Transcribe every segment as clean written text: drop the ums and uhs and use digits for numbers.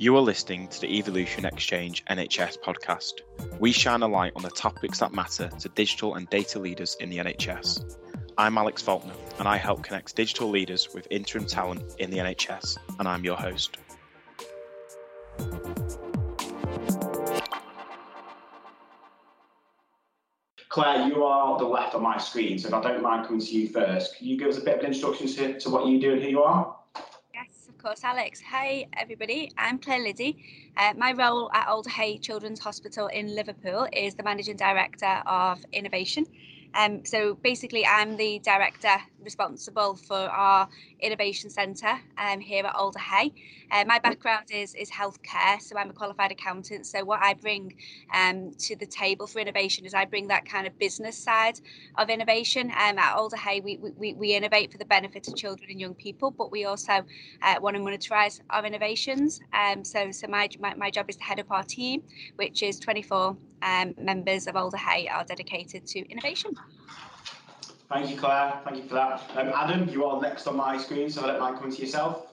You are listening to the Evolution Exchange NHS Podcast. We shine a light on the topics that matter to digital and data leaders in the NHS. I'm Alex Faulkner, and I help connect digital leaders with interim talent in the NHS, and I'm your host. Claire, you are the left on my screen, so if I don't mind coming to you first, can you give us a bit of an introduction to what you do and who you are? Of course, Alex. Hi everybody, I'm Claire Liddy. My role at Alder Hey Children's Hospital in Liverpool is the Managing Director of Innovation. So basically I'm the director responsible for our Innovation Centre here at Alder Hey. My background is healthcare, so I'm a qualified accountant. So what I bring to the table for innovation is I bring that kind of business side of innovation. At Alder Hey, we innovate for the benefit of children and young people, but we also want to monetize our innovations. So my job is to head up our team, which is 24 members of Alder Hey are dedicated to innovation. Thank you, Claire. Thank you for that. Adam, you are next on my screen, so I don't mind coming to yourself.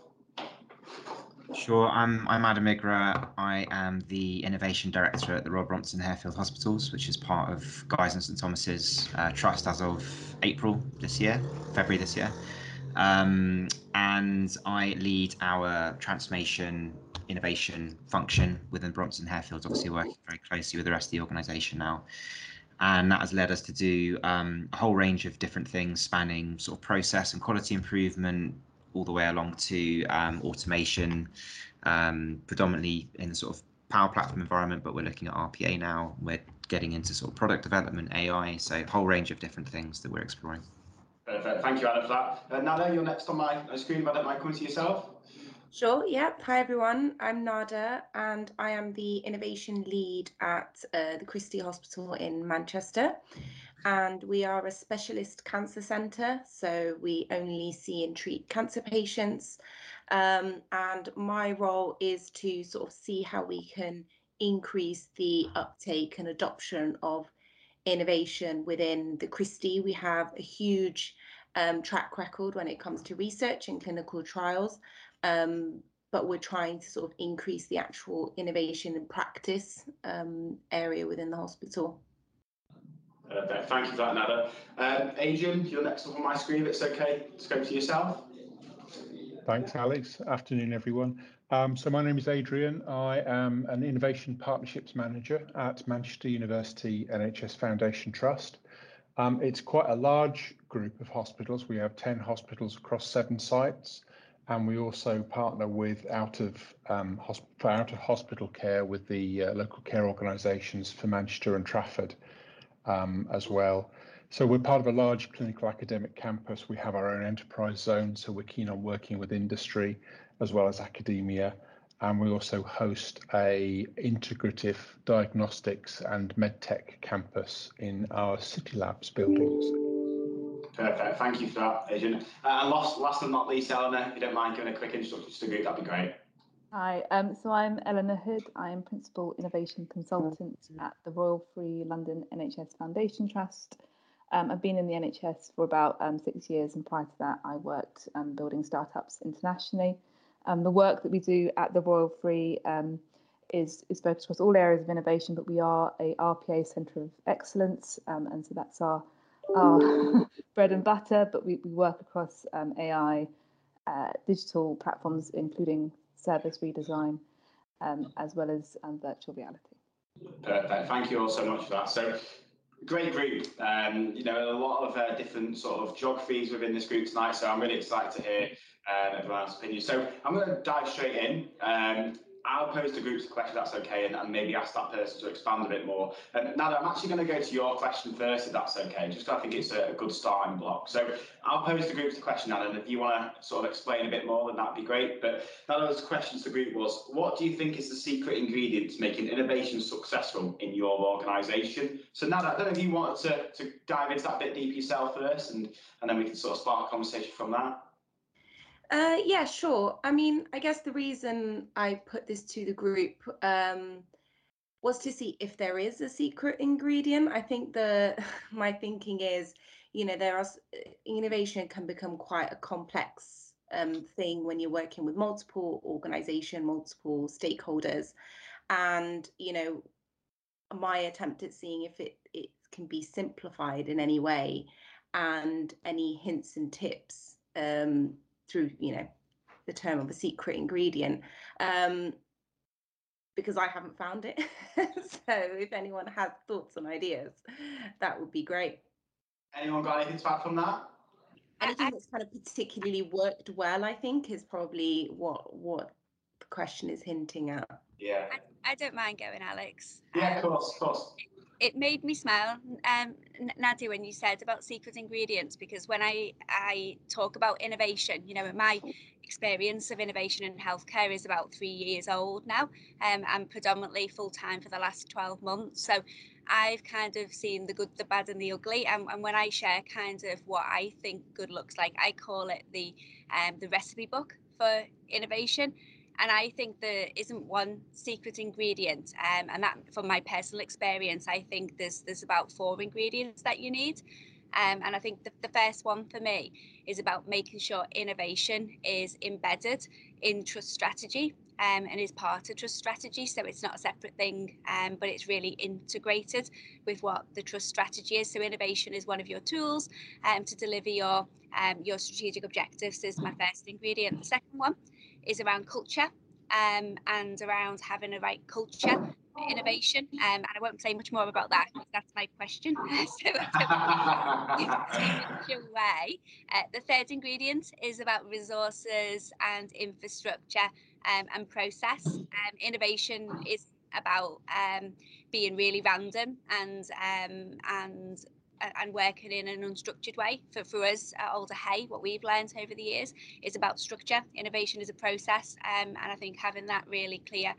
Sure, I'm Adam Igra. I am the Innovation Director at the Royal Brompton and Harefield Hospitals, which is part of Guy's and St Thomas' Trust as of February this year. And I lead our transformation innovation function within Brompton and Harefield, obviously working very closely with the rest of the organisation now. And that has led us to do a whole range of different things, spanning sort of process and quality improvement, all the way along to automation, predominantly in the sort of Power Platform environment, but we're looking at RPA now. We're getting into sort of product development, AI, so a whole range of different things that we're exploring. Perfect. Thank you, Adam, for that. Nada, you're next on my screen, but I don't mind coming to yourself. Sure, yep. Hi everyone, I'm Nada and I am the Innovation Lead at the Christie Hospital in Manchester, and we are a specialist cancer centre, so we only see and treat cancer patients, and my role is to sort of see how we can increase the uptake and adoption of innovation within the Christie. We have a huge track record when it comes to research and clinical trials. But we're trying to sort of increase the actual innovation and practice area within the hospital. Thank you for that, Nada. Adrian, you're next up on my screen, if it's okay. Just go to yourself. Thanks, Alex. Afternoon, everyone. So my name is Adrian. I am an Innovation Partnerships Manager at Manchester University NHS Foundation Trust. It's quite a large group of hospitals. We have 10 hospitals across 7 sites. And we also partner with out of hospital care with the local care organisations for Manchester and Trafford as well. So we're part of a large clinical academic campus. We have our own enterprise zone, so we're keen on working with industry as well as academia. And we also host a integrative diagnostics and medtech campus in our City Labs buildings. Perfect. Thank you for that, Adrian. And last but not least, Eleanor, if you don't mind giving a quick introduction to the group, that'd be great. Hi, so I'm Eleanor Hood. I am Principal Innovation Consultant at the Royal Free London NHS Foundation Trust. I've been in the NHS for about 6 years, and prior to that, I worked building startups internationally. The work that we do at the Royal Free is focused across all areas of innovation, but we are a RPA Centre of Excellence, and so that's our bread and butter, but we work across AI, digital platforms, including service redesign, as well as virtual reality. Perfect. Thank you all so much for that. So, great group. You know, a lot of different sort of geographies within this group tonight, so I'm really excited to hear everyone's opinion. So I'm going to dive straight in. I'll pose the groups a question, that's okay, and maybe ask that person to expand a bit more. Nada, I'm actually going to go to your question first, if that's okay, just because I think it's a good starting block. So I'll pose the groups the question, Nada, and if you want to sort of explain a bit more, then that'd be great. But Nada's question to the group was, what do you think is the secret ingredient to making innovation successful in your organisation? So Nada, I don't know if you wanted to dive into that bit deep yourself first, and then we can sort of spark a conversation from that. Yeah, sure. I mean, I guess the reason I put this to the group was to see if there is a secret ingredient. I think my thinking is, you know, innovation can become quite a complex thing when you're working with multiple organizations, multiple stakeholders. And, you know, my attempt at seeing if it can be simplified in any way, and any hints and tips through, you know, the term of a secret ingredient, because I haven't found it. So if anyone has thoughts and ideas, that would be great. Anyone got anything to add from that? Anything that's kind of particularly worked well, I think, is probably what the question is hinting at. Yeah. I don't mind going, Alex. Yeah, of course. It made me smile, Nadia, when you said about secret ingredients, because when I talk about innovation, you know, in my experience of innovation in healthcare is about 3 years old now. I'm predominantly full-time for the last 12 months. So I've kind of seen the good, the bad and the ugly. And when I share kind of what I think good looks like, I call it the recipe book for innovation. And I think there isn't one secret ingredient, and that, from my personal experience, I think there's about 4 ingredients that you need. And I think the first one for me is about making sure innovation is embedded in trust strategy, and is part of trust strategy. So it's not a separate thing, but it's really integrated with what the trust strategy is. So innovation is one of your tools to deliver your strategic objectives, is my first ingredient. The second one is around culture, and around having a right culture for innovation. And I won't say much more about that because that's my question. So I don't your way. The third ingredient is about resources and infrastructure, and process. Innovation is about being really random and working in an unstructured way. For us at Alder Hey, what we've learned over the years is about structure. Innovation is a process, and I think having that really clear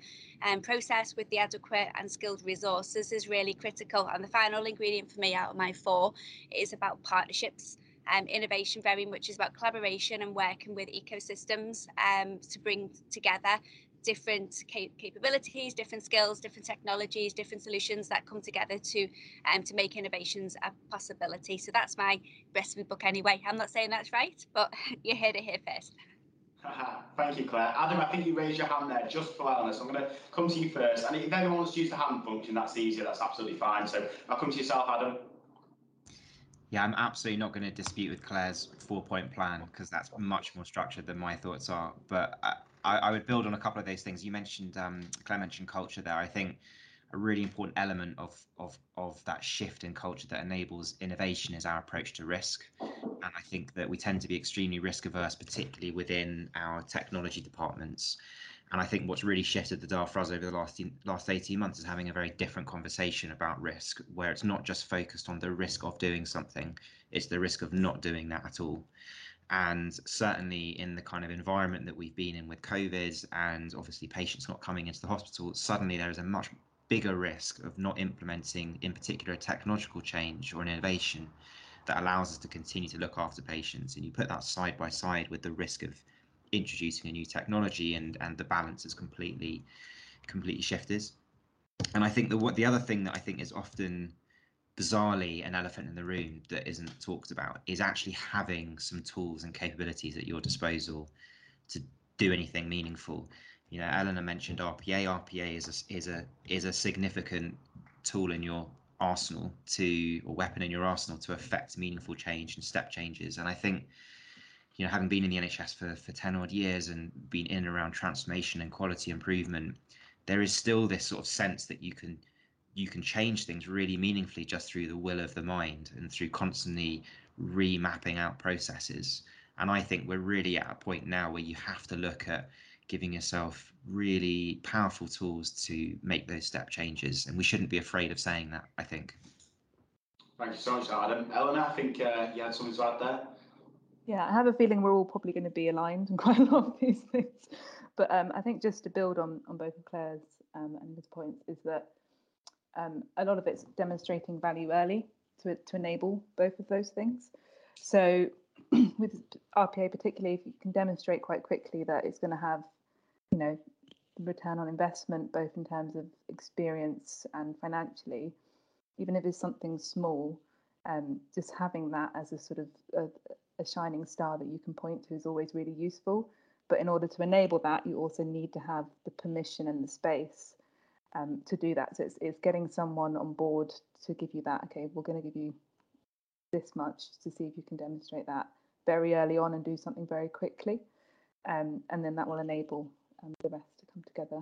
process with the adequate and skilled resources is really critical. And the final ingredient for me out of my 4 is about partnerships. Innovation very much is about collaboration and working with ecosystems to bring together different capabilities, different skills, different technologies, different solutions that come together to make innovations a possibility. So that's my recipe book anyway. I'm not saying that's right, but you heard it here first. Thank you, Claire. Adam, I think you raised your hand there just for wellness. I'm going to come to you first. And if anyone wants to use the hand function, that's easier. That's absolutely fine. So I'll come to yourself, Adam. Yeah, I'm absolutely not going to dispute with Claire's 4-point plan because that's much more structured than my thoughts are. But I would build on a couple of those things. You mentioned, Claire mentioned culture there. I think a really important element of that shift in culture that enables innovation is our approach to risk. And I think that we tend to be extremely risk averse, particularly within our technology departments. And I think what's really shifted the dial for us over the last 18 months is having a very different conversation about risk, where it's not just focused on the risk of doing something, it's the risk of not doing that at all. And certainly in the kind of environment that we've been in with COVID and obviously patients not coming into the hospital, suddenly there is a much bigger risk of not implementing, in particular, a technological change or an innovation that allows us to continue to look after patients. And you put that side by side with the risk of introducing a new technology, and the balance is completely shifted. And I think that the other thing that I think is often bizarrely an elephant in the room that isn't talked about is actually having some tools and capabilities at your disposal to do anything meaningful. You know, Eleanor mentioned RPA. RPA is a significant tool in your arsenal or weapon in your arsenal to affect meaningful change and step changes. And I think, you know, having been in the NHS for 10 odd years and been in and around transformation and quality improvement, there is still this sort of sense that you can change things really meaningfully just through the will of the mind and through constantly remapping out processes. And I think we're really at a point now where you have to look at giving yourself really powerful tools to make those step changes. And we shouldn't be afraid of saying that, I think. Thank you so much, Adam. Eleanor, I think you had something to add there. Yeah, I have a feeling we're all probably going to be aligned on quite a lot of these things. But I think just to build on both of Claire's and his points is that a lot of it's demonstrating value early to enable both of those things. So with RPA particularly, if you can demonstrate quite quickly that it's going to have, you know, return on investment, both in terms of experience and financially, even if it's something small, just having that as a sort of a shining star that you can point to is always really useful. But in order to enable that, you also need to have the permission and the space to do that. So it's getting someone on board to give you that, okay, we're going to give you this much to see if you can demonstrate that very early on and do something very quickly. And then that will enable the rest to come together.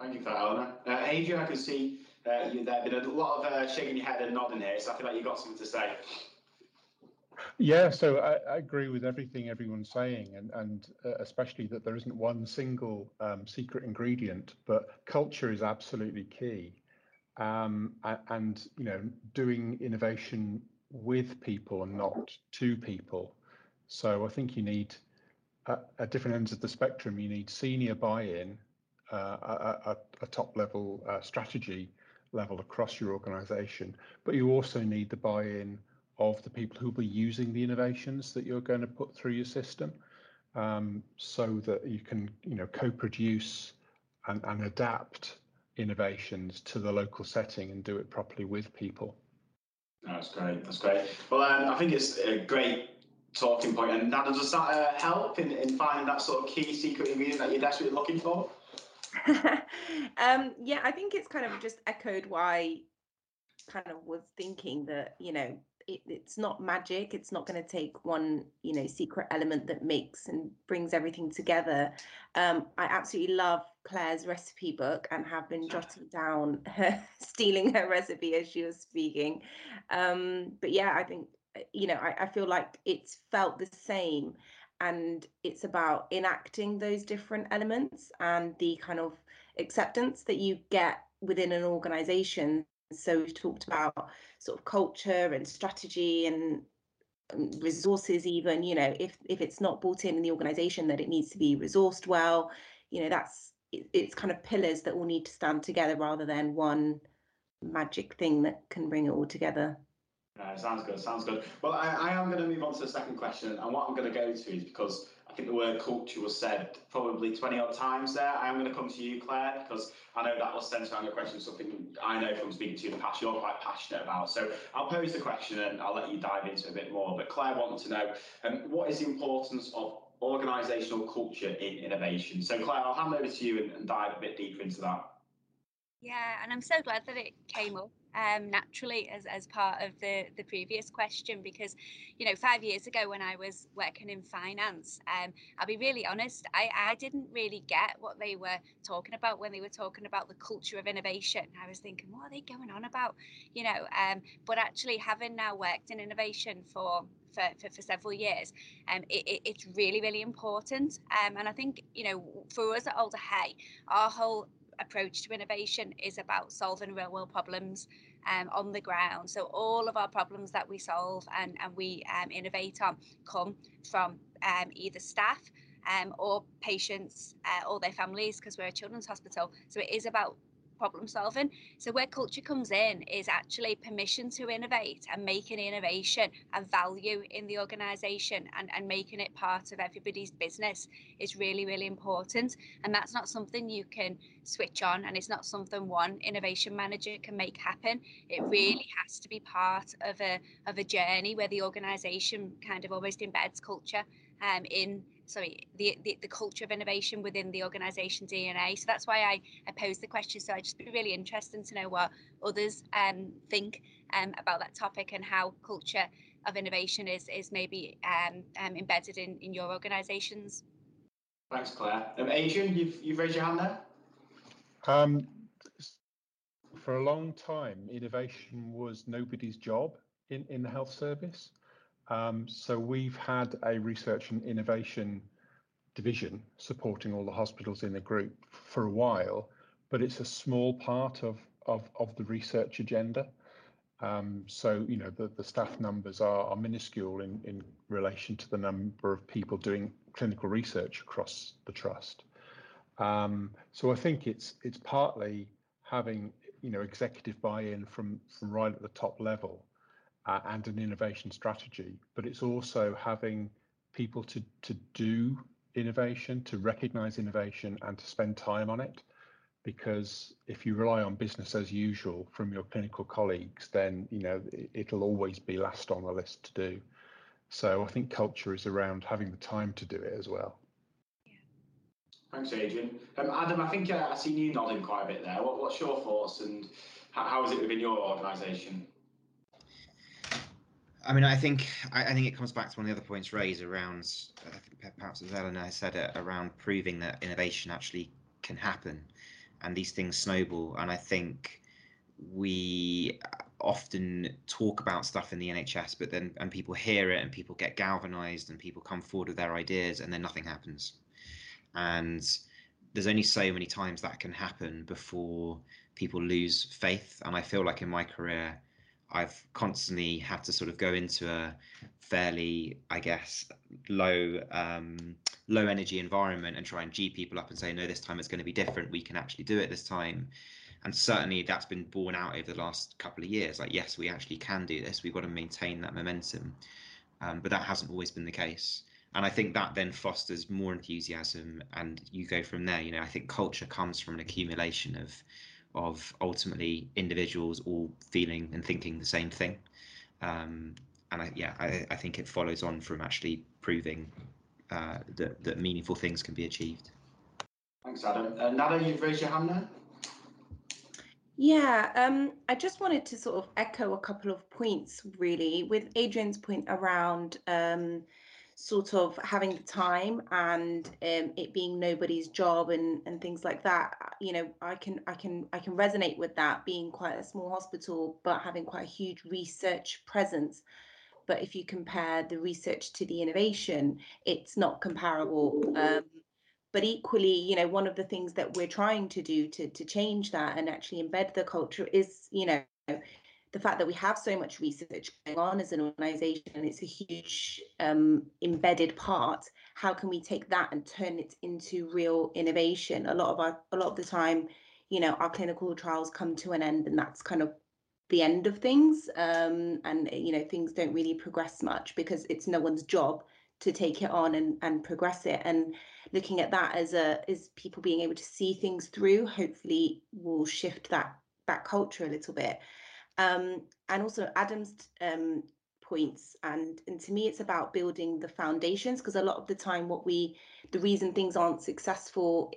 Thank you for that, Eleanor. Adrian, I can see you there, but a lot of shaking your head and nodding here, so I feel like you've got something to say. Yeah, so I agree with everything everyone's saying, and especially that there isn't one single secret ingredient, but culture is absolutely key. And, you know, doing innovation with people and not to people. So I think you need, at different ends of the spectrum, you need senior buy-in, a top level strategy level across your organisation, but you also need the buy-in of the people who will be using the innovations that you're going to put through your system, so that you can, you know, co-produce and adapt innovations to the local setting and do it properly with people. That's great. That's great. Well, I think it's a great talking point. And Nada, does that help in finding that sort of key secret ingredient that you're desperately looking for? Yeah, I think it's kind of just echoed why kind of was thinking that, you know, it's not magic. It's not going to take one, you know, secret element that makes and brings everything together. I absolutely love Claire's recipe book and have been jotting down her, stealing her recipe as she was speaking. But yeah, I think, you know, I feel like it's felt the same, and it's about enacting those different elements and the kind of acceptance that you get within an organization. So we've talked about sort of culture and strategy and resources, even, you know, if it's not brought in the organisation, that it needs to be resourced well, you know, it's kind of pillars that all need to stand together rather than one magic thing that can bring it all together. Sounds good, sounds good. Well, I am going to move on to the second question, and what I'm going to go to is, because I think the word culture was said probably 20 odd times there. I am going to come to you, Claire, because I know that was centered on your question, something I know from speaking to you in the past you're quite passionate about. So I'll pose the question and I'll let you dive into it a bit more. But Claire wants to know, what is the importance of organisational culture in innovation? So Claire, I'll hand over to you and dive a bit deeper into that. Yeah, and I'm so glad that it came up naturally as part of the previous question, because, you know, 5 years ago when I was working in finance, I'll be really honest, I didn't really get what they were talking about when they were talking about the culture of innovation. I was thinking, what are they going on about? You know, but actually having now worked in innovation for several years, it's really, really important. And I think, you know, for us at Alder Hey, our whole approach to innovation is about solving real world problems on the ground. So all of our problems that we solve and we innovate on come from either staff or patients or their families, because we're a children's hospital. So it is about problem solving. So where culture comes in is actually permission to innovate and making innovation a value in the organisation, and making it part of everybody's business is really, really important. And that's not something you can switch on, and it's not something one innovation manager can make happen. It really has to be part of a journey where the organisation kind of almost embeds culture the culture of innovation within the organisation DNA. So that's why I posed the question. So I'd just be really interested to know what others think about that topic, and how culture of innovation is maybe embedded in your organisations. Thanks, Claire. Adrian, you've raised your hand there. For a long time, innovation was nobody's job in the health service. So we've had a research and innovation division supporting all the hospitals in the group for a while, but it's a small part of the research agenda. So, you know, the staff numbers are minuscule in relation to the number of people doing clinical research across the trust. So I think it's partly having, you know, executive buy-in from right at the top level, and an innovation strategy, but it's also having people to do innovation, to recognise innovation and to spend time on it. Because if you rely on business as usual from your clinical colleagues, then, you know, it'll always be last on the list to do. So I think culture is around having the time to do it as well. Thanks, Adrian. Adam, I think I've seen you nodding quite a bit there. What's your thoughts, and how is it within your organisation? I mean, I think it comes back to one of the other points raised around, I think perhaps as Eleanor said, around proving that innovation actually can happen and these things snowball. And I think we often talk about stuff in the NHS, but then and people hear it and people get galvanised and people come forward with their ideas and then nothing happens. And there's only so many times that can happen before people lose faith. And I feel like in my career, I've constantly had to sort of go into a fairly, I guess, low energy environment and try and G people up and say, no, this time it's going to be different. We can actually do it this time. And certainly that's been borne out over the last couple of years. Like, yes, we actually can do this. We've got to maintain that momentum. But that hasn't always been the case. And I think that then fosters more enthusiasm, and you go from there. You know, I think culture comes from an accumulation of ultimately individuals all feeling and thinking the same thing. I think it follows on from actually proving that meaningful things can be achieved. Thanks, Adam. Nada, you've raised your hand there. Yeah, I just wanted to sort of echo a couple of points, really, with Adrian's point around sort of having the time and it being nobody's job and things like that. You know, I can resonate with that, being quite a small hospital but having quite a huge research presence. But if you compare the research to the innovation, it's not comparable. But equally, you know, one of the things that we're trying to do to change that and actually embed the culture is, you know, the fact that we have so much research going on as an organisation, and it's a huge embedded part. How can we take that and turn it into real innovation? A lot of the time, you know, our clinical trials come to an end, and that's kind of the end of things. And you know, things don't really progress much because it's no one's job to take it on and progress it. And looking at that as people being able to see things through, hopefully, will shift that culture a little bit. And also Adam's points, and to me it's about building the foundations, because a lot of the time the reason things aren't successful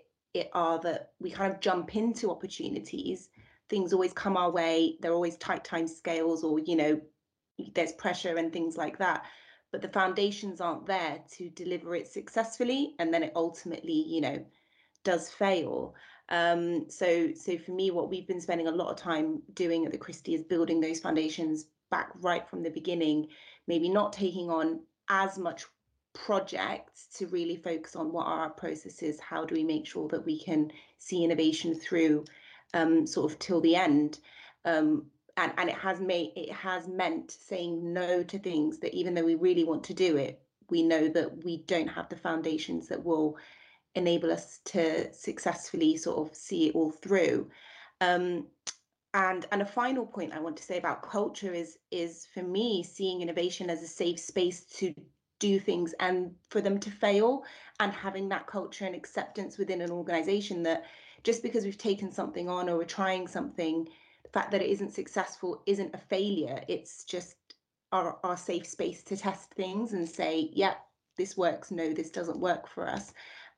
are that we kind of jump into opportunities. Things always come our way, they're always tight time scales, or you know, there's pressure and things like that, but the foundations aren't there to deliver it successfully, and then it ultimately, you know, does fail. So for me, what we've been spending a lot of time doing at the Christie is building those foundations back right from the beginning, maybe not taking on as much projects to really focus on what are our processes, how do we make sure that we can see innovation through sort of till the end. And it has meant saying no to things that, even though we really want to do it, we know that we don't have the foundations that will enable us to successfully sort of see it all through. And a final point I want to say about culture is for me seeing innovation as a safe space to do things and for them to fail, and having that culture and acceptance within an organisation that just because we've taken something on or we're trying something, the fact that it isn't successful isn't a failure. It's just our safe space to test things and say, yeah, this works, no, this doesn't work for us.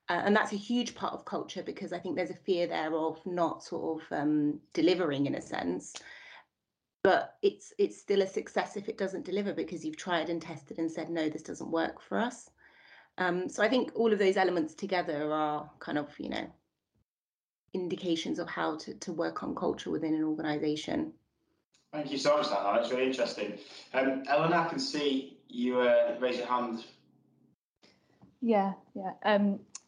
And that's a huge part of culture, because I think there's a fear there of not sort of delivering in a sense. But it's still a success if it doesn't deliver, because you've tried and tested and said, no, this doesn't work for us. So I think all of those elements together are kind of, you know, indications of how to work on culture within an organisation. Thank you so much, Nana. That's really interesting. Eleanor, I can see you raise your hand. Yeah.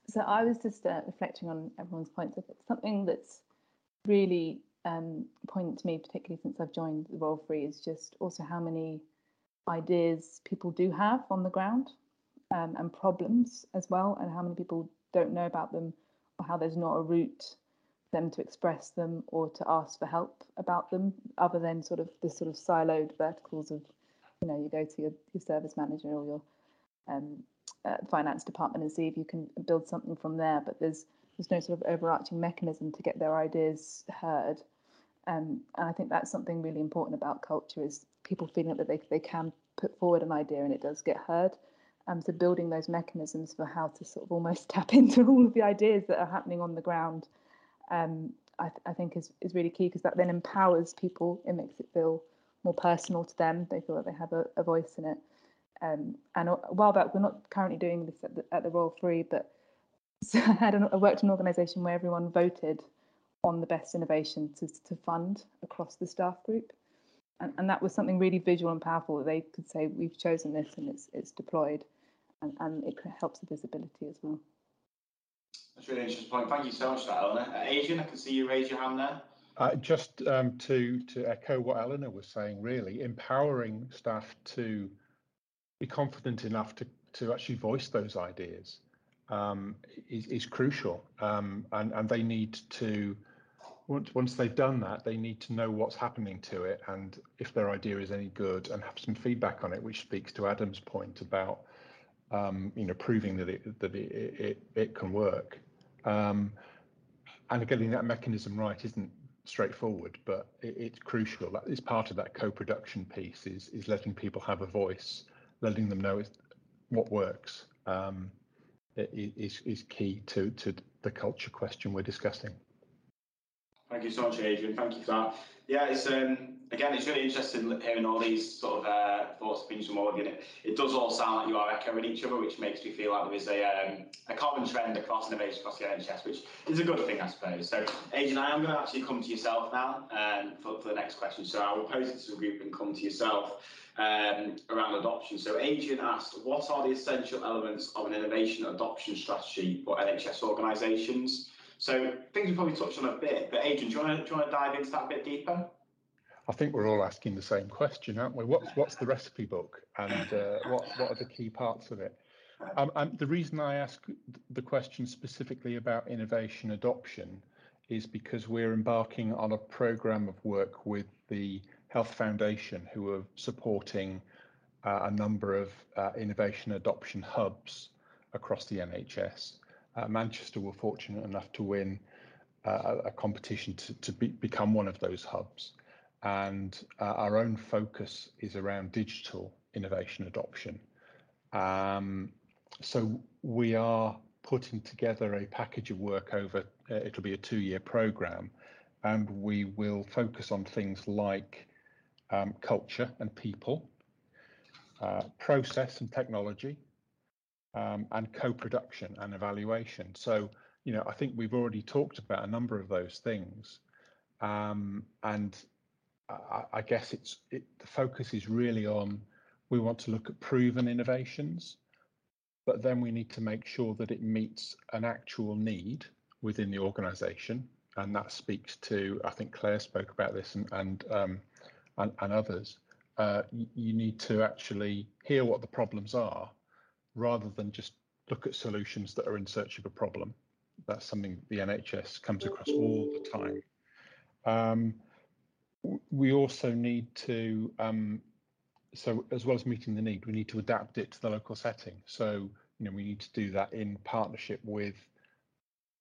So I was just reflecting on everyone's points. It's something that's really pointed to me, particularly since I've joined the Royal Free, is just also how many ideas people do have on the ground, and problems as well, and how many people don't know about them, or how there's not a route for them to express them or to ask for help about them, other than sort of the sort of siloed verticals of, you know, you go to your service manager or your finance department and see if you can build something from there, but there's no sort of overarching mechanism to get their ideas heard, and I think that's something really important about culture, is people feeling that they can put forward an idea and it does get heard. So building those mechanisms for how to sort of almost tap into all of the ideas that are happening on the ground, I think is really key, because that then empowers people. It makes it feel more personal to them. They feel that they have a voice in it. And a while back, we're not currently doing this at the Royal Free, but so I worked in an organisation where everyone voted on the best innovation to fund across the staff group. And that was something really visual and powerful, that they could say, we've chosen this and it's deployed, and it helps the visibility as well. That's a really interesting point. Thank you so much for that, Eleanor. Adrian, I can see you raise your hand there. Just to echo what Eleanor was saying, really, empowering staff to be confident enough to actually voice those ideas is crucial. And they need to, once they've done that, they need to know what's happening to it and if their idea is any good, and have some feedback on it, which speaks to Adam's point about proving that it can work. And getting that mechanism right isn't straightforward, but it's crucial. That is part of that co-production piece, is letting people have a voice, letting them know what works is key to the culture question we're discussing. Thank you so much, Adrian. Thank you for that. Yeah, it's again, it's really interesting hearing all these sort of thoughts, opinions from all of you. It does all sound like you are echoing each other, which makes me feel like there is a common trend across innovation across the NHS, which is a good thing, I suppose. So, Adrian, I am going to actually come to yourself now for the next question. So I will pose it to the group and come to yourself around adoption. So Adrian asked, what are the essential elements of an innovation adoption strategy for NHS organisations? So things we probably touched on a bit, but Adrian, do you want to dive into that a bit deeper? I think we're all asking the same question, aren't we? What's the recipe book, and what are the key parts of it? And the reason I ask the question specifically about innovation adoption is because we're embarking on a programme of work with the Health Foundation, who are supporting a number of innovation adoption hubs across the NHS. Manchester were fortunate enough to win a competition to become one of those hubs, and our own focus is around digital innovation adoption. So we are putting together a package of work over, it'll be a 2-year programme, and we will focus on things like culture and people, process and technology, and co-production and evaluation. So, I think we've already talked about a number of those things, and I guess the focus is really on, we want to look at proven innovations, but then we need to make sure that it meets an actual need within the organisation, and that speaks to, I think Claire spoke about this and others. You need to actually hear what the problems are, rather than just look at solutions that are in search of a problem. That's something the NHS comes across all the time. We also need to, so as well as meeting the need, we need to adapt it to the local setting. So, we need to do that in partnership with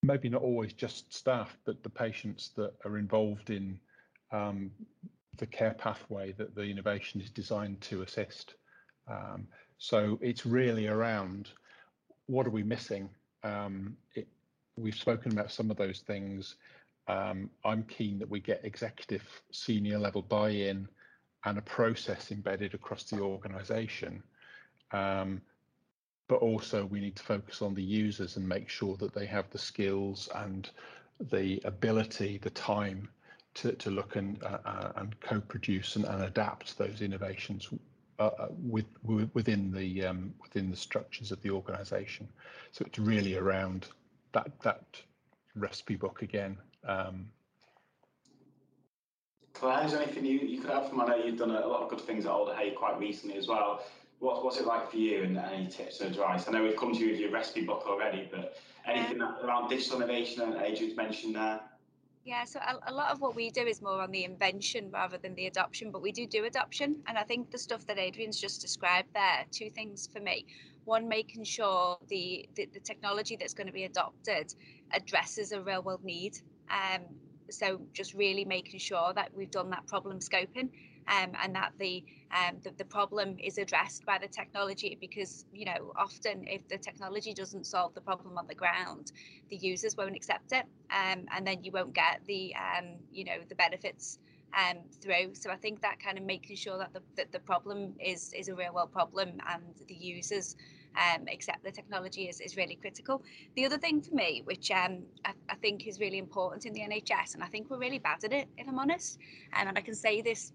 maybe not always just staff, but the patients that are involved in the care pathway that the innovation is designed to assist. So it's really around, what are we missing? We've spoken about some of those things. I'm keen that we get executive senior level buy-in and a process embedded across the organisation. But also we need to focus on the users and make sure that they have the skills and the ability, the time to look and co-produce and adapt those innovations within the structures of the organisation. So it's really around that recipe book again. Claire, is there anything you could add from? I know you've done a lot of good things at Alder Hey quite recently as well. What's it like for you, and any tips and advice? I know we've come to you with your recipe book already, but anything around digital innovation and Adrian's mentioned there? Yeah, so a lot of what we do is more on the invention rather than the adoption, but we do adoption. And I think the stuff that Adrian's just described there, 2 things for me. One, making sure the technology that's going to be adopted addresses a real world need. So just really making sure that we've done that problem scoping and that the problem is addressed by the technology, because, you know, often if the technology doesn't solve the problem on the ground, the users won't accept it, and then you won't get the, you know, the benefits through. So I think that kind of making sure that the problem is a real world problem and the users accept the technology is really critical. The other thing for me, which I think is really important in the NHS, and I think we're really bad at it, if I'm honest, and I can say this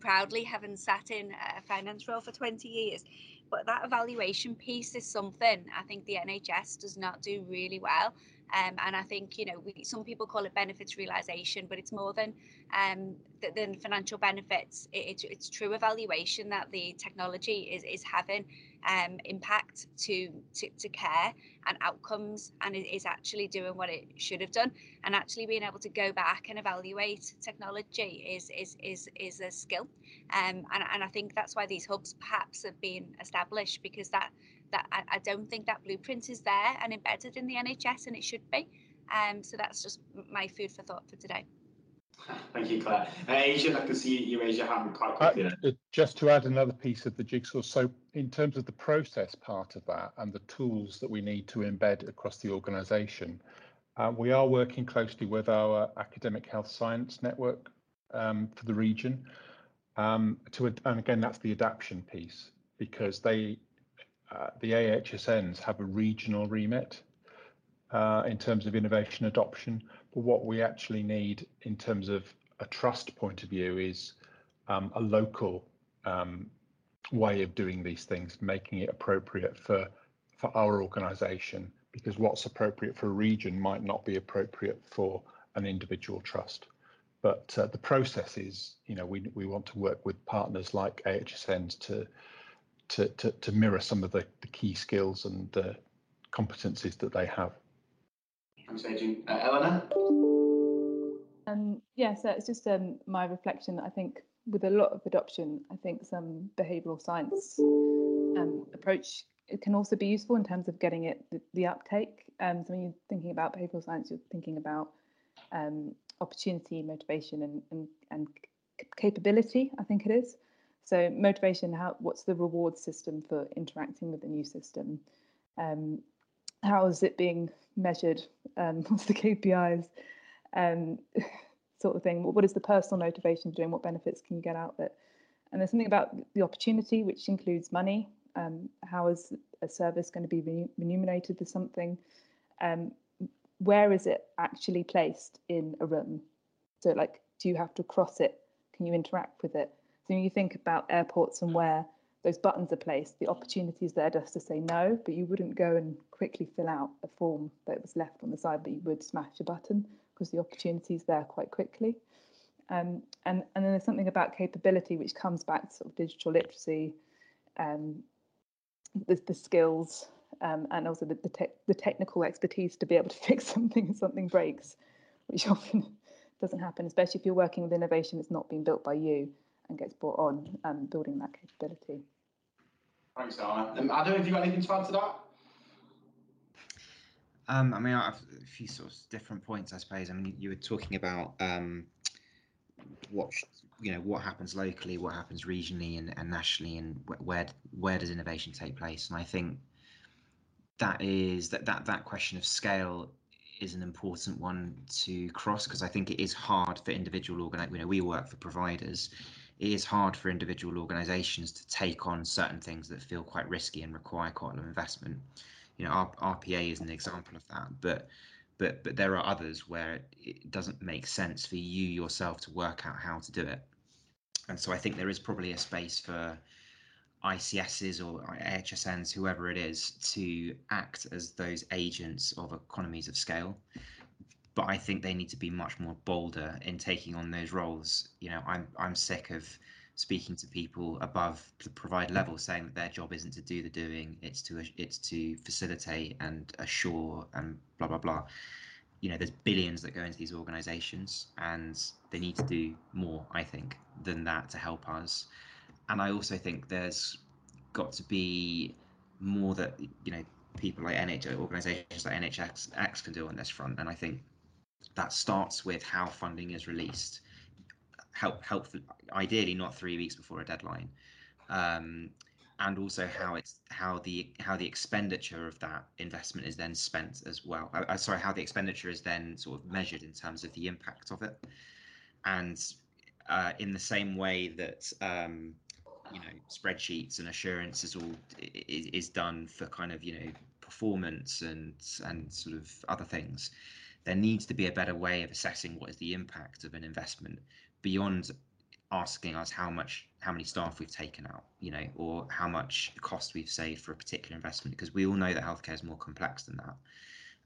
proudly, having sat in a finance role for 20 years, but that evaluation piece is something I think the NHS does not do really well. And I think, you know, some people call it benefits realisation, but it's more than financial benefits. It's true evaluation that the technology is having impact to care and outcomes, and it is actually doing what it should have done. And actually being able to go back and evaluate technology is a skill. And I think that's why these hubs perhaps have been established, because I don't think that blueprint is there and embedded in the NHS, and it should be. So that's just my food for thought for today. Thank you, Claire. Asia, I can see you raise your hand quite quickly. Just to add another piece of the jigsaw, so in terms of the process part of that and the tools that we need to embed across the organisation, we are working closely with our academic health science network for the region. And again, that's the adaption piece, because the AHSNs have a regional remit in terms of innovation adoption, but what we actually need in terms of a trust point of view is a local way of doing these things, making it appropriate for our organisation, because what's appropriate for a region might not be appropriate for an individual trust. But the process is, you know, we want to work with partners like AHSNs to mirror some of the key skills and the competencies that they have. Thanks, Adrian. Eleanor? Yeah, so it's just my reflection. I think with a lot of adoption, I think some behavioural science approach can also be useful in terms of getting it the uptake. So when you're thinking about behavioural science, you're thinking about opportunity, motivation, and capability, I think it is. So motivation, what's the reward system for interacting with the new system? How is it being measured? What's the KPIs sort of thing? What is the personal motivation for doing? What benefits can you get out of it? And there's something about the opportunity, which includes money. How is a service going to be remunerated for something? Where is it actually placed in a room? So, like, do you have to cross it? Can you interact with it? So you think about airports and where those buttons are placed, the opportunities there just to say no, but you wouldn't go and quickly fill out a form that was left on the side, but you would smash a button because the opportunity is there quite quickly. And then there's something about capability, which comes back to sort of digital literacy, the skills, and also the technical expertise to be able to fix something if something breaks, which often doesn't happen, especially if you're working with innovation that's not being built by you and gets brought on, building that capability. Thanks, Donna. Adam, have you got anything to add to that? I mean, I have a few sort of different points, I suppose. I mean, you were talking about what happens locally, what happens regionally and nationally, and where does innovation take place? And I think that is that question of scale is an important one to cross, because I think it is hard for individual organizations. You know, we work for providers. It is hard for individual organizations to take on certain things that feel quite risky and require quite a lot of investment. You know, RPA is an example of that, but there are others where it doesn't make sense for you yourself to work out how to do it. And so I think there is probably a space for ICSs or AHSNs, whoever it is, to act as those agents of economies of scale. But I think they need to be much more bolder in taking on those roles. You know, I'm sick of speaking to people above the provide level saying that their job isn't to do the doing, it's to facilitate and assure and blah blah blah. You know, there's billions that go into these organizations, and they need to do more, I think, than that to help us. And I also think there's got to be more that, you know, people like NHS, organisations like NHSX can do on this front. And I think that starts with how funding is released. help ideally not 3 weeks before a deadline, and also how the expenditure of that investment is then spent as well. How the expenditure is then sort of measured in terms of the impact of it, and in the same way that spreadsheets and assurance is done for kind of performance and sort of other things. There needs to be a better way of assessing what is the impact of an investment beyond asking us how many staff we've taken out, or how much cost we've saved for a particular investment, because we all know that healthcare is more complex than that.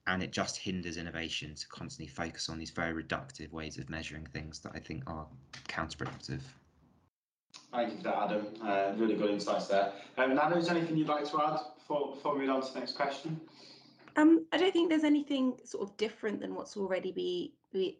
And it just hinders innovation to constantly focus on these very reductive ways of measuring things that I think are counterproductive. Thank you for that, Adam. Really good insights there. Nana, is there anything you'd like to add before we move on to the next question? I don't think there's anything sort of different than what's already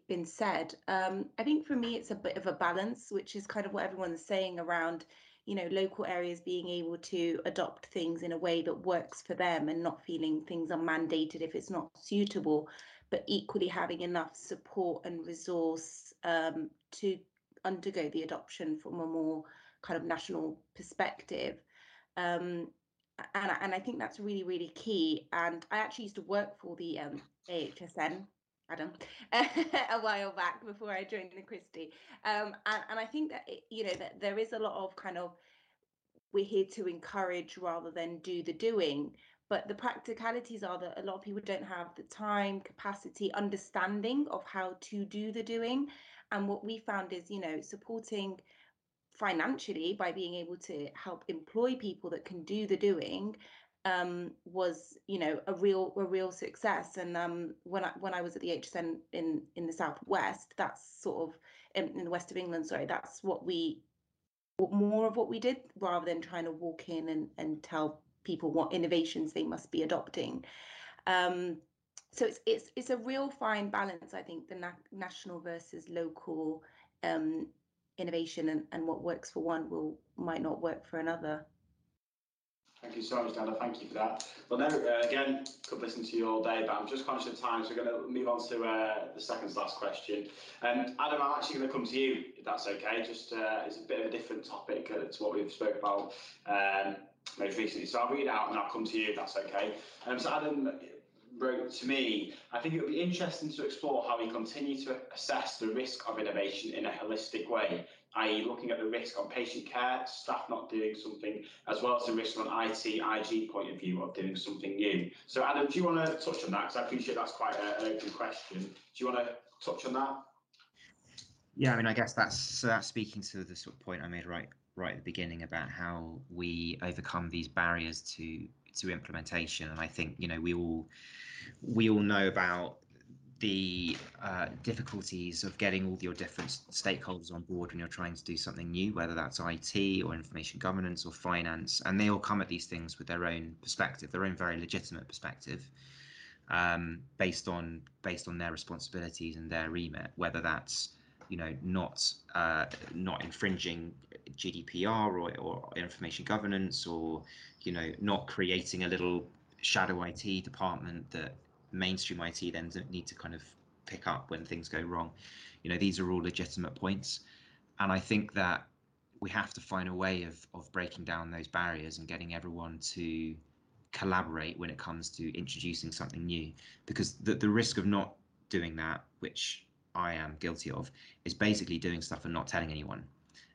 been said. I think for me, it's a bit of a balance, which is kind of what everyone's saying around, local areas being able to adopt things in a way that works for them and not feeling things are mandated if it's not suitable, but equally having enough support and resource to undergo the adoption from a more kind of national perspective. And I think that's really, really key. And I actually used to work for the AHSN, Adam, a while back before I joined the Christie. And I think that, that there is a lot of kind of, we're here to encourage rather than do the doing. But the practicalities are that a lot of people don't have the time, capacity, understanding of how to do the doing. And what we found is, supporting financially by being able to help employ people that can do the doing was a real success. And when I was at the HSN in the southwest, that's sort of in the west of England, sorry, that's what we did, rather than trying to walk in and tell people what innovations they must be adopting. So it's a real fine balance, I think, the national versus local innovation, and what works for one might not work for another. Thank you so much, Dana. Thank you for that. Well, now, again, could listen to you all day, but I'm just conscious of time, so we're going to move on to the second to last question. Adam, I'm actually going to come to you, if that's okay. Just it's a bit of a different topic to what we've spoken about most recently. So I'll read out and I'll come to you, if that's okay. So Adam wrote to me, I think it would be interesting to explore how we continue to assess the risk of innovation in a holistic way, i.e. looking at the risk on patient care, staff not doing something, as well as the risk from an IT, IG point of view of doing something new. So Adam, do you want to touch on that? Because I appreciate that's quite an open question. Do you want to touch on that? Yeah, I mean, I guess that's speaking to the sort of point I made right at the beginning about how we overcome these barriers to implementation. And I think we all know about the difficulties of getting all your different stakeholders on board when you're trying to do something new, whether that's IT or information governance or finance, and they all come at these things with their own perspective, their own very legitimate perspective, based on their responsibilities and their remit, whether that's not infringing GDPR or information governance, or not creating a little shadow IT department that mainstream IT then need to kind of pick up when things go wrong. These are all legitimate points, and I think that we have to find a way of breaking down those barriers and getting everyone to collaborate when it comes to introducing something new, because the risk of not doing that, which I am guilty of, is basically doing stuff and not telling anyone.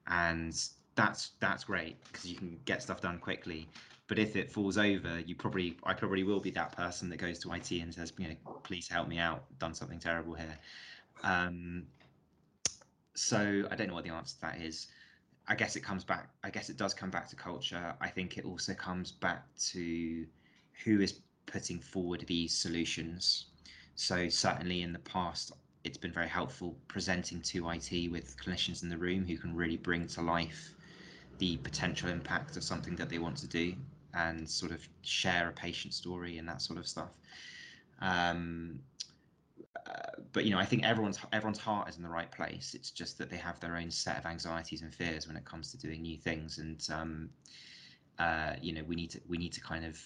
And that's great, because you can get stuff done quickly, but if it falls over, I probably will be that person that goes to IT and says, please help me out, I've done something terrible here. So I don't know what the answer to that is. I guess it does come back to culture. I think it also comes back to who is putting forward these solutions. So certainly in the past, it's been very helpful presenting to IT with clinicians in the room who can really bring to life the potential impact of something that they want to do and sort of share a patient story and that sort of stuff. But I think everyone's heart is in the right place. It's just that they have their own set of anxieties and fears when it comes to doing new things, and we need to kind of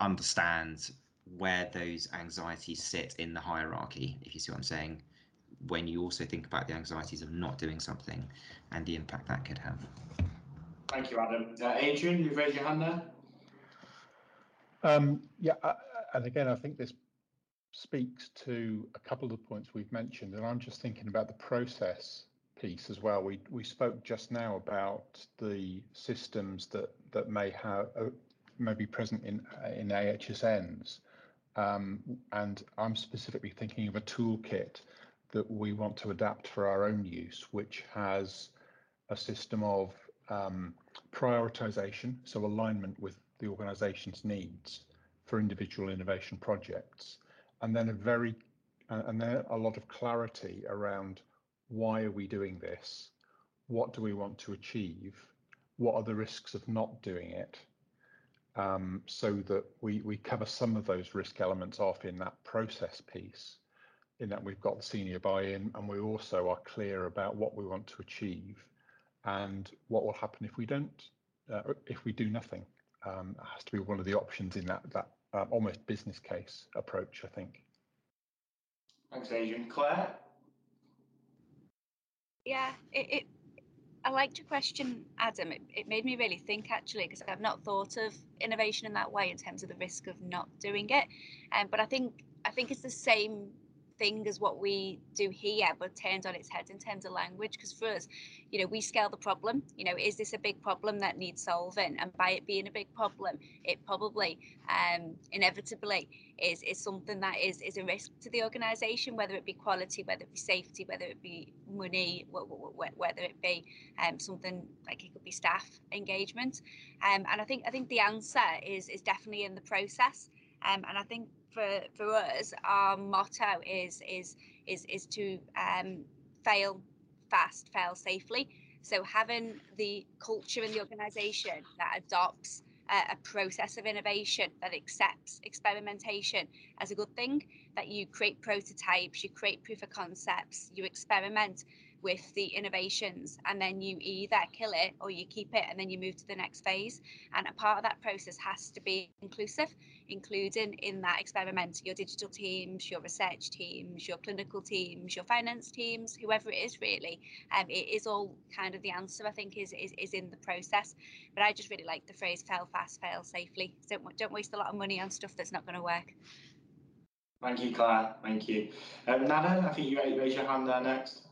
understand where those anxieties sit in the hierarchy, if you see what I'm saying. when you also think about the anxieties of not doing something and the impact that could have. Thank you, Adam. Adrian, you've raised your hand there. And again, I think this speaks to a couple of the points we've mentioned, and I'm just thinking about the process piece as well. We spoke just now about the systems that may be present in AHSNs, and I'm specifically thinking of a toolkit that we want to adapt for our own use, which has a system of prioritization, so alignment with the organisation's needs for individual innovation projects, and then a lot of clarity around why are we doing this, what do we want to achieve, what are the risks of not doing it, so that we cover some of those risk elements off in that process piece, in that we've got the senior buy-in and we also are clear about what we want to achieve and what will happen if we don't, if we do nothing. It has to be one of the options in that almost business case approach, I think. Thanks, Adrian. Claire? Yeah, I liked your question, Adam. It made me really think, actually, because I've not thought of innovation in that way in terms of the risk of not doing it. But I think it's the same thing as what we do here, but turned on its head in terms of language. Because for us, we scale the problem. Is this a big problem that needs solving? And by it being a big problem, it probably inevitably is something that is a risk to the organisation, whether it be quality, whether it be safety, whether it be money, whether it be something like it could be staff engagement. And I think the answer is definitely in the process. And I think for us, our motto is to fail fast, fail safely. So having the culture in the organisation that adopts a process of innovation, that accepts experimentation as a good thing, that you create prototypes, you create proof of concepts, you experiment with the innovations, and then you either kill it or you keep it and then you move to the next phase. And a part of that process has to be inclusive, including in that experiment your digital teams, your research teams, your clinical teams, your finance teams, whoever it is really. It is all kind of the answer, I think, is in the process. But I just really like the phrase fail fast, fail safely. Don't waste a lot of money on stuff that's not going to work. Thank you, Claire. Thank you. Nana, I think you raised your hand there next.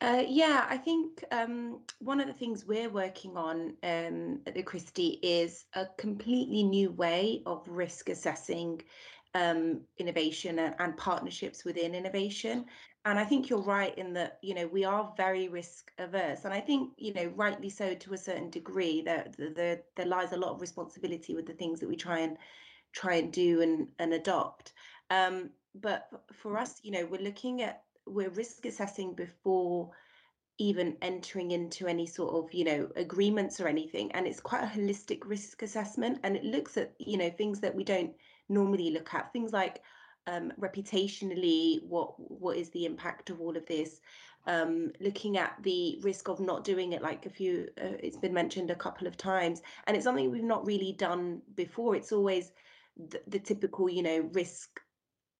I think one of the things we're working on at the Christie is a completely new way of risk assessing innovation and partnerships within innovation. And I think you're right in that, we are very risk averse. And I think, rightly so to a certain degree, that there lies a lot of responsibility with the things that we try and do and adopt. But for us, we're risk assessing before even entering into any sort of, agreements or anything. And it's quite a holistic risk assessment. And it looks at, things that we don't normally look at, things like reputationally, what is the impact of all of this? Looking at the risk of not doing it, like it's been mentioned a couple of times. And it's something we've not really done before. It's always the typical, risk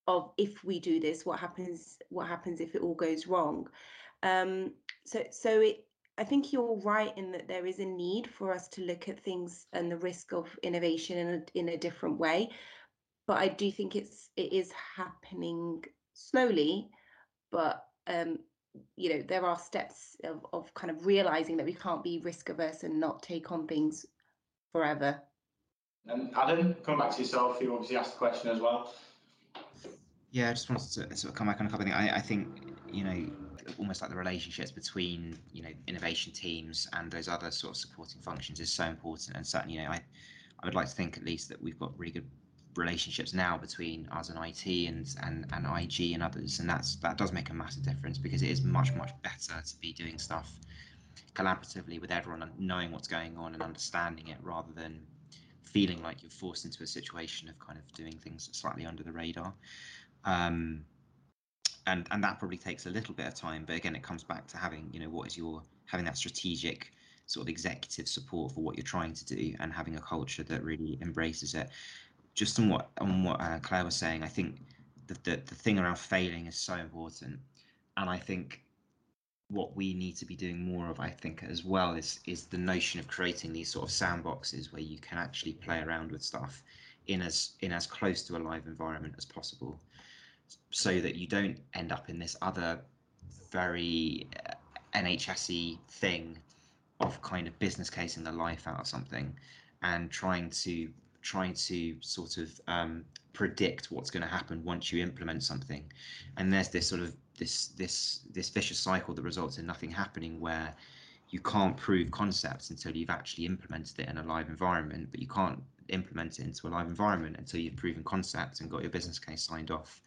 of if we do this, what happens if it all goes wrong. I think you're right in that there is a need for us to look at things and the risk of innovation in a different way. But I do think it is happening slowly, but there are steps of kind of realizing that we can't be risk averse and not take on things forever. And Adam, come back to yourself, you obviously asked the question as well. Yeah, I just wanted to sort of come back on a couple of things. I think, almost like the relationships between, innovation teams and those other sort of supporting functions is so important. And certainly, I would like to think at least that we've got really good relationships now between us and IT and IG and others. And that does make a massive difference, because it is much, much better to be doing stuff collaboratively with everyone and knowing what's going on and understanding it, rather than feeling like you're forced into a situation of kind of doing things slightly under the radar. And that probably takes a little bit of time, but again, it comes back to having, having that strategic sort of executive support for what you're trying to do and having a culture that really embraces it. Just on what Claire was saying, I think the thing around failing is so important. And I think what we need to be doing more of, I think, as well, is the notion of creating these sort of sandboxes where you can actually play around with stuff in as close to a live environment as possible, so that you don't end up in this other very NHS-y thing of kind of business casing the life out of something and trying to sort of predict what's going to happen once you implement something. And there's this sort of this vicious cycle that results in nothing happening, where you can't prove concepts until you've actually implemented it in a live environment, but you can't implement it into a live environment until you've proven concepts and got your business case signed off.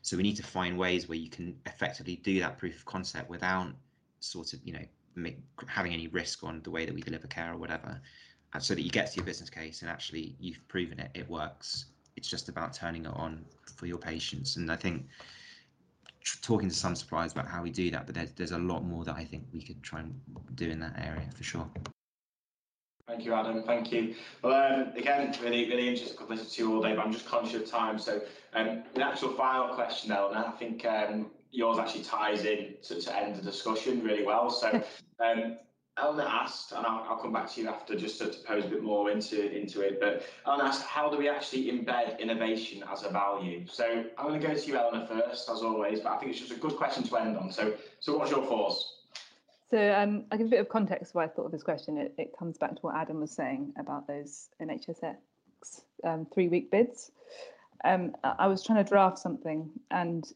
So we need to find ways where you can effectively do that proof of concept without sort of, you know, having any risk on the way that we deliver care or whatever, so that you get to your business case and actually you've proven it, it works. It's just about turning it on for your patients. And I think talking to some suppliers about how we do that, but there's a lot more that I think we could try and do in that area for sure. Thank you, Adam. Thank you. Well, again, really interesting. I could listen to you all day, but I'm just conscious of time. So an actual final question, Eleanor, and I think yours actually ties in to end the discussion really well. So Eleanor asked, and I'll come back to you after just to pose a bit more into it, but Eleanor asked, how do we actually embed innovation as a value? So I'm going to go to you, Eleanor, first, as always, but I think it's just a good question to end on. So what's your thoughts? So I give a bit of context why I thought of this question. It comes back to what Adam was saying about those NHSX 3-week bids. I was trying to draft something, and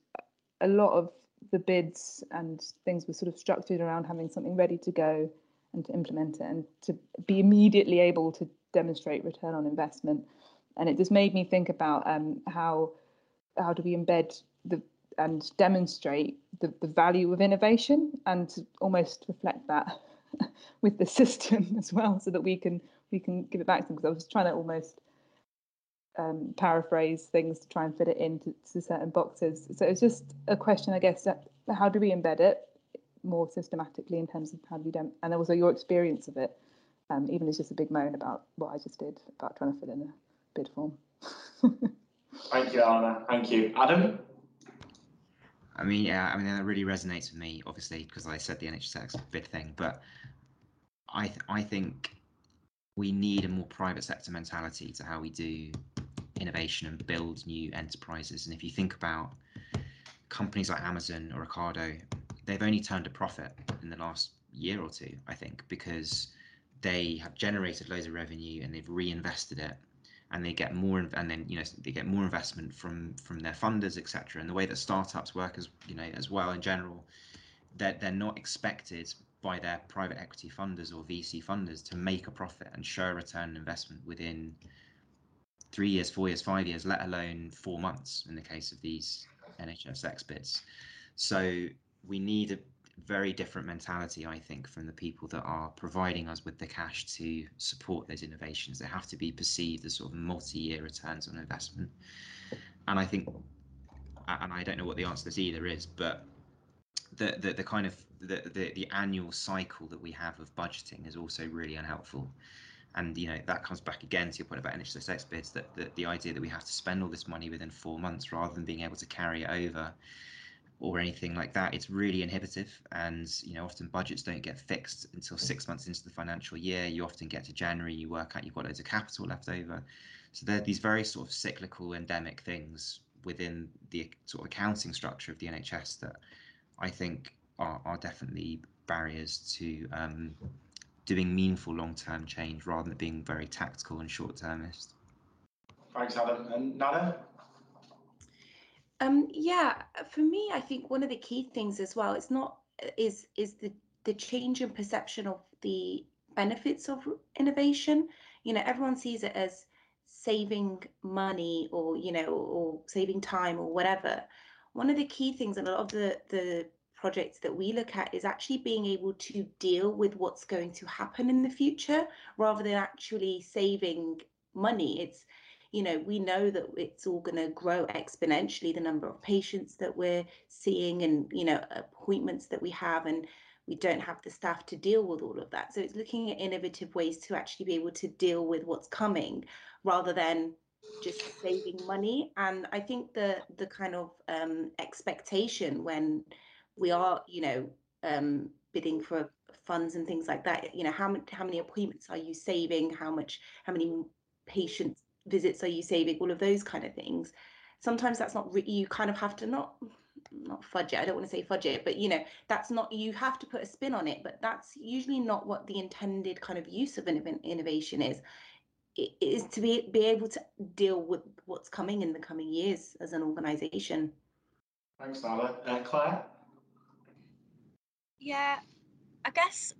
a lot of the bids and things were sort of structured around having something ready to go and to implement it and to be immediately able to demonstrate return on investment. And it just made me think about how do we embed and demonstrate the value of innovation, and to almost reflect that with the system as well, so that we can give it back to them. Because I was trying to almost paraphrase things to try and fit it into certain boxes. So it's just a question, I guess, that how do we embed it more systematically in terms of how do you and also your experience of it, even as just a big moan about what I just did about trying to fill in a bid form. Thank you, Anna. Thank you, Adam. I mean, yeah, I mean, that really resonates with me, obviously, because I said the NHSX bid thing, but I think we need a more private sector mentality to how we do innovation and build new enterprises. And if you think about companies like Amazon or Ocado, they've only turned a profit in the last year or two, I think, because they have generated loads of revenue and they've reinvested it. And they get more, and then, you know, they get more investment from their funders, etc. And the way that startups work, as you know, as well in general, that they're not expected by their private equity funders or VC funders to make a profit and show a return on investment within 3 years, 4 years, 5 years, let alone 4 months in the case of these NHSX bids. So we need a very different mentality, I think, from the people that are providing us with the cash to support those innovations. They have to be perceived as sort of multi-year returns on investment. And I think, and I don't know what the answer to this either is, but the kind of the annual cycle that we have of budgeting is also really unhelpful. And, you know, that comes back again to your point about NHSX bids, that the idea that we have to spend all this money within 4 months rather than being able to carry it over or anything like that, it's really inhibitive. And, you know, often budgets don't get fixed until 6 months into the financial year. You often get to January, you work out you've got loads of capital left over. So there are these very sort of cyclical, endemic things within the sort of accounting structure of the NHS that I think are definitely barriers to doing meaningful long-term change rather than being very tactical and short-termist. Thanks, Adam. And Nada? Yeah, for me, I think one of the key things as well is the change in perception of the benefits of innovation. You know, everyone sees it as saving money or, you know, or saving time or whatever. One of the key things in a lot of the projects that we look at is actually being able to deal with what's going to happen in the future rather than actually saving money. It's, you know, we know that it's all going to grow exponentially, the number of patients that we're seeing and, you know, appointments that we have, and we don't have the staff to deal with all of that. So it's looking at innovative ways to actually be able to deal with what's coming rather than just saving money. And I think the kind of expectation when we are, bidding for funds and things like that, how many appointments are you saving, how many patient visits are you saving, all of those kind of things. Sometimes that's not you kind of have to not fudge it. I don't want to say fudge it, but that's not, you have to put a spin on it, but that's usually not what the intended kind of use of an innovation is. It is to be able to deal with what's coming in the coming years as an organisation. Thanks, Nala. Claire? Yeah, I guess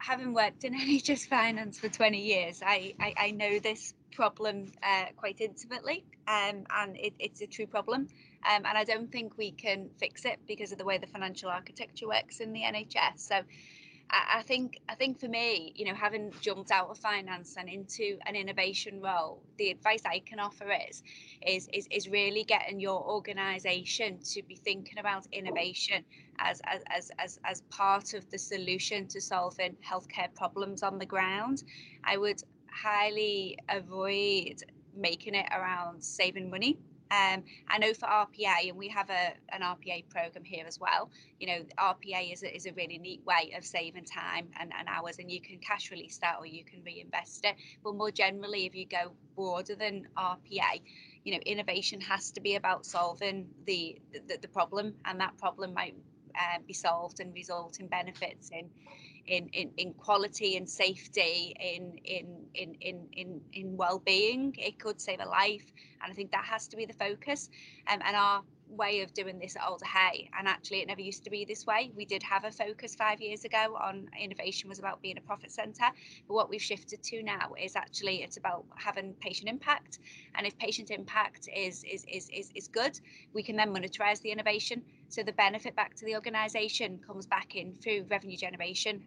having worked in NHS finance for 20 years, I know this problem quite intimately, and it's a true problem, and I don't think we can fix it because of the way the financial architecture works in the NHS. So I think for me, having jumped out of finance and into an innovation role, the advice I can offer is really getting your organisation to be thinking about innovation as part of the solution to solving healthcare problems on the ground. I would highly avoid making it around saving money. I know for RPA, and we have an RPA program here as well, RPA is a really neat way of saving time and hours, and you can cash release that or you can reinvest it. But more generally, if you go broader than RPA, innovation has to be about solving the problem, and that problem might be solved and result in benefits in quality and safety, in well-being. It could save a life, and I think that has to be the focus. And our way of doing this at Alder Hey, and actually it never used to be this way, we did have a focus 5 years ago on innovation was about being a profit centre, but what we've shifted to now is actually it's about having patient impact, and if patient impact is good, we can then monetirise the innovation. So the benefit back to the organisation comes back in through revenue generation,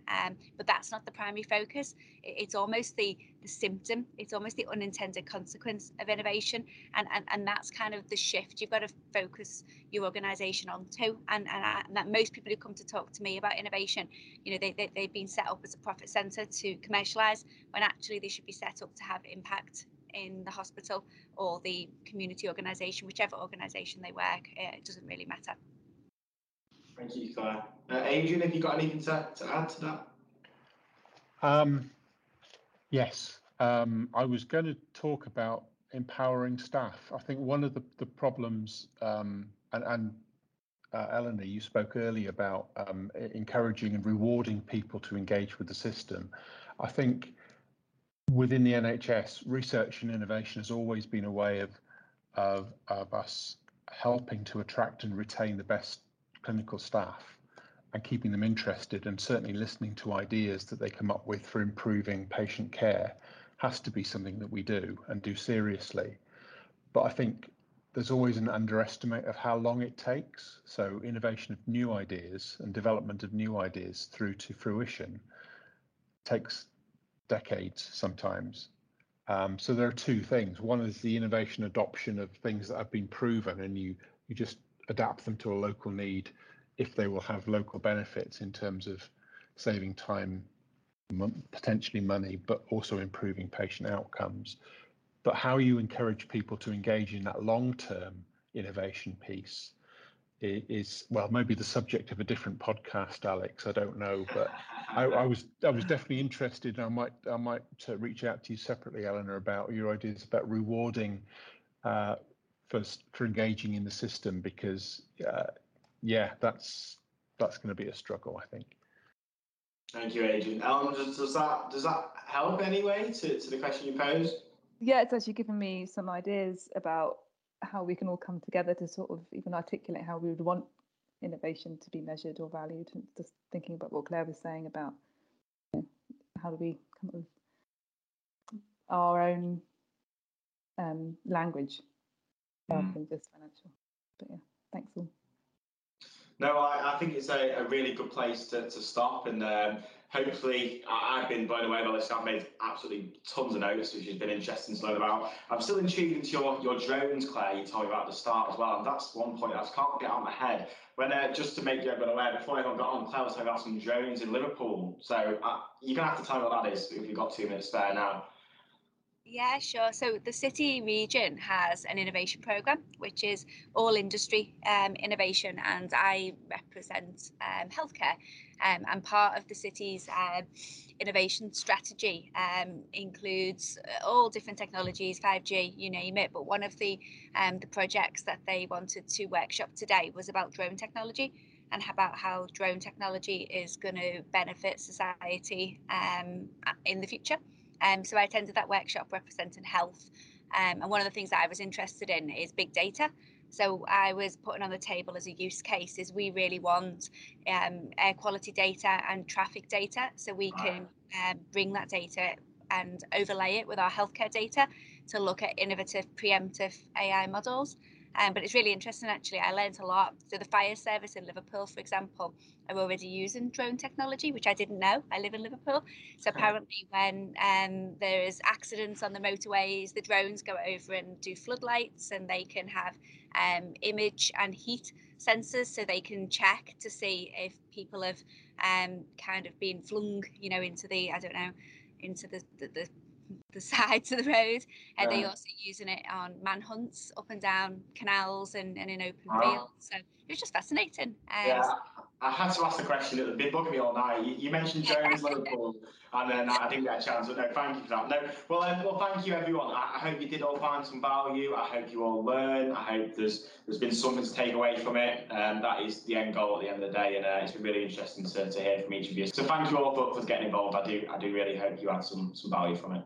but that's not the primary focus. It's almost the symptom. It's almost the unintended consequence of innovation, and that's kind of the shift you've got to focus your organisation onto. And that most people who come to talk to me about innovation, they've been set up as a profit centre to commercialise, when actually they should be set up to have impact in the hospital or the community organisation, whichever organisation they work. It doesn't really matter. Thank you, Claire. Adrian, have you got anything to add to that? Yes, I was going to talk about empowering staff. I think one of the problems, and Eleanor, you spoke earlier about encouraging and rewarding people to engage with the system. I think within the NHS, research and innovation has always been a way of us helping to attract and retain the best clinical staff and keeping them interested, and certainly listening to ideas that they come up with for improving patient care has to be something that we do and do seriously. But I think there's always an underestimate of how long it takes. So innovation of new ideas and development of new ideas through to fruition takes decades sometimes. So there are two things. One is the innovation adoption of things that have been proven, and you just adapt them to a local need if they will have local benefits in terms of saving time, potentially money, but also improving patient outcomes. But how you encourage people to engage in that long-term innovation piece is, well, maybe the subject of a different podcast, Alex, I don't know, but I was definitely interested. I might reach out to you separately, Eleanor, about your ideas about rewarding for engaging in the system, because that's going to be a struggle, I think. Thank you, Adrian. Does that help anyway to the question you posed? Yeah, it's actually given me some ideas about how we can all come together to sort of even articulate how we would want innovation to be measured or valued, and just thinking about what Claire was saying about how do we come up with our own language. Just financial, but yeah, thanks all. No, I think it's a really good place to stop, and hopefully I've been blown away by this. I've made absolutely tons of notes, which has been interesting to learn about. I'm still intrigued into your drones, Claire, you told me about at the start as well, and that's one point I just can't get out of my head. When just to make you everyone aware, before I got on, Claire was talking about some drones in Liverpool, so you're going to have to tell me what that is if you've got 2 minutes spare now. Yeah, sure. So the city region has an innovation programme, which is all industry innovation, and I represent healthcare. And part of the city's innovation strategy includes all different technologies, 5G, you name it. But one of the projects that they wanted to workshop today was about drone technology, and about how drone technology is going to benefit society in the future. So I attended that workshop representing health, and one of the things that I was interested in is big data. So I was putting on the table as a use case is we really want air quality data and traffic data, so we can bring that data and overlay it with our healthcare data to look at innovative preemptive AI models. But it's really interesting, actually. I learned a lot. So the fire service in Liverpool, for example, are already using drone technology, which I didn't know. I live in Liverpool. So apparently when there is accidents on the motorways, the drones go over and do floodlights, and they can have image and heat sensors, so they can check to see if people have kind of been flung, you know, into the, I don't know, into the sides of the road, and they're also using it on manhunts up and down canals and in open fields. So it was just fascinating. I had to ask the question that had been bugging me all night. You mentioned Jones Liverpool, and then I didn't get a chance, but no, thank you for that. No, well, thank you everyone. I hope you did all find some value. I hope you all learn. I hope there's been something to take away from it, and that is the end goal at the end of the day. And it's been really interesting to hear from each of you. So thank you all for getting involved. I do really hope you had some value from it.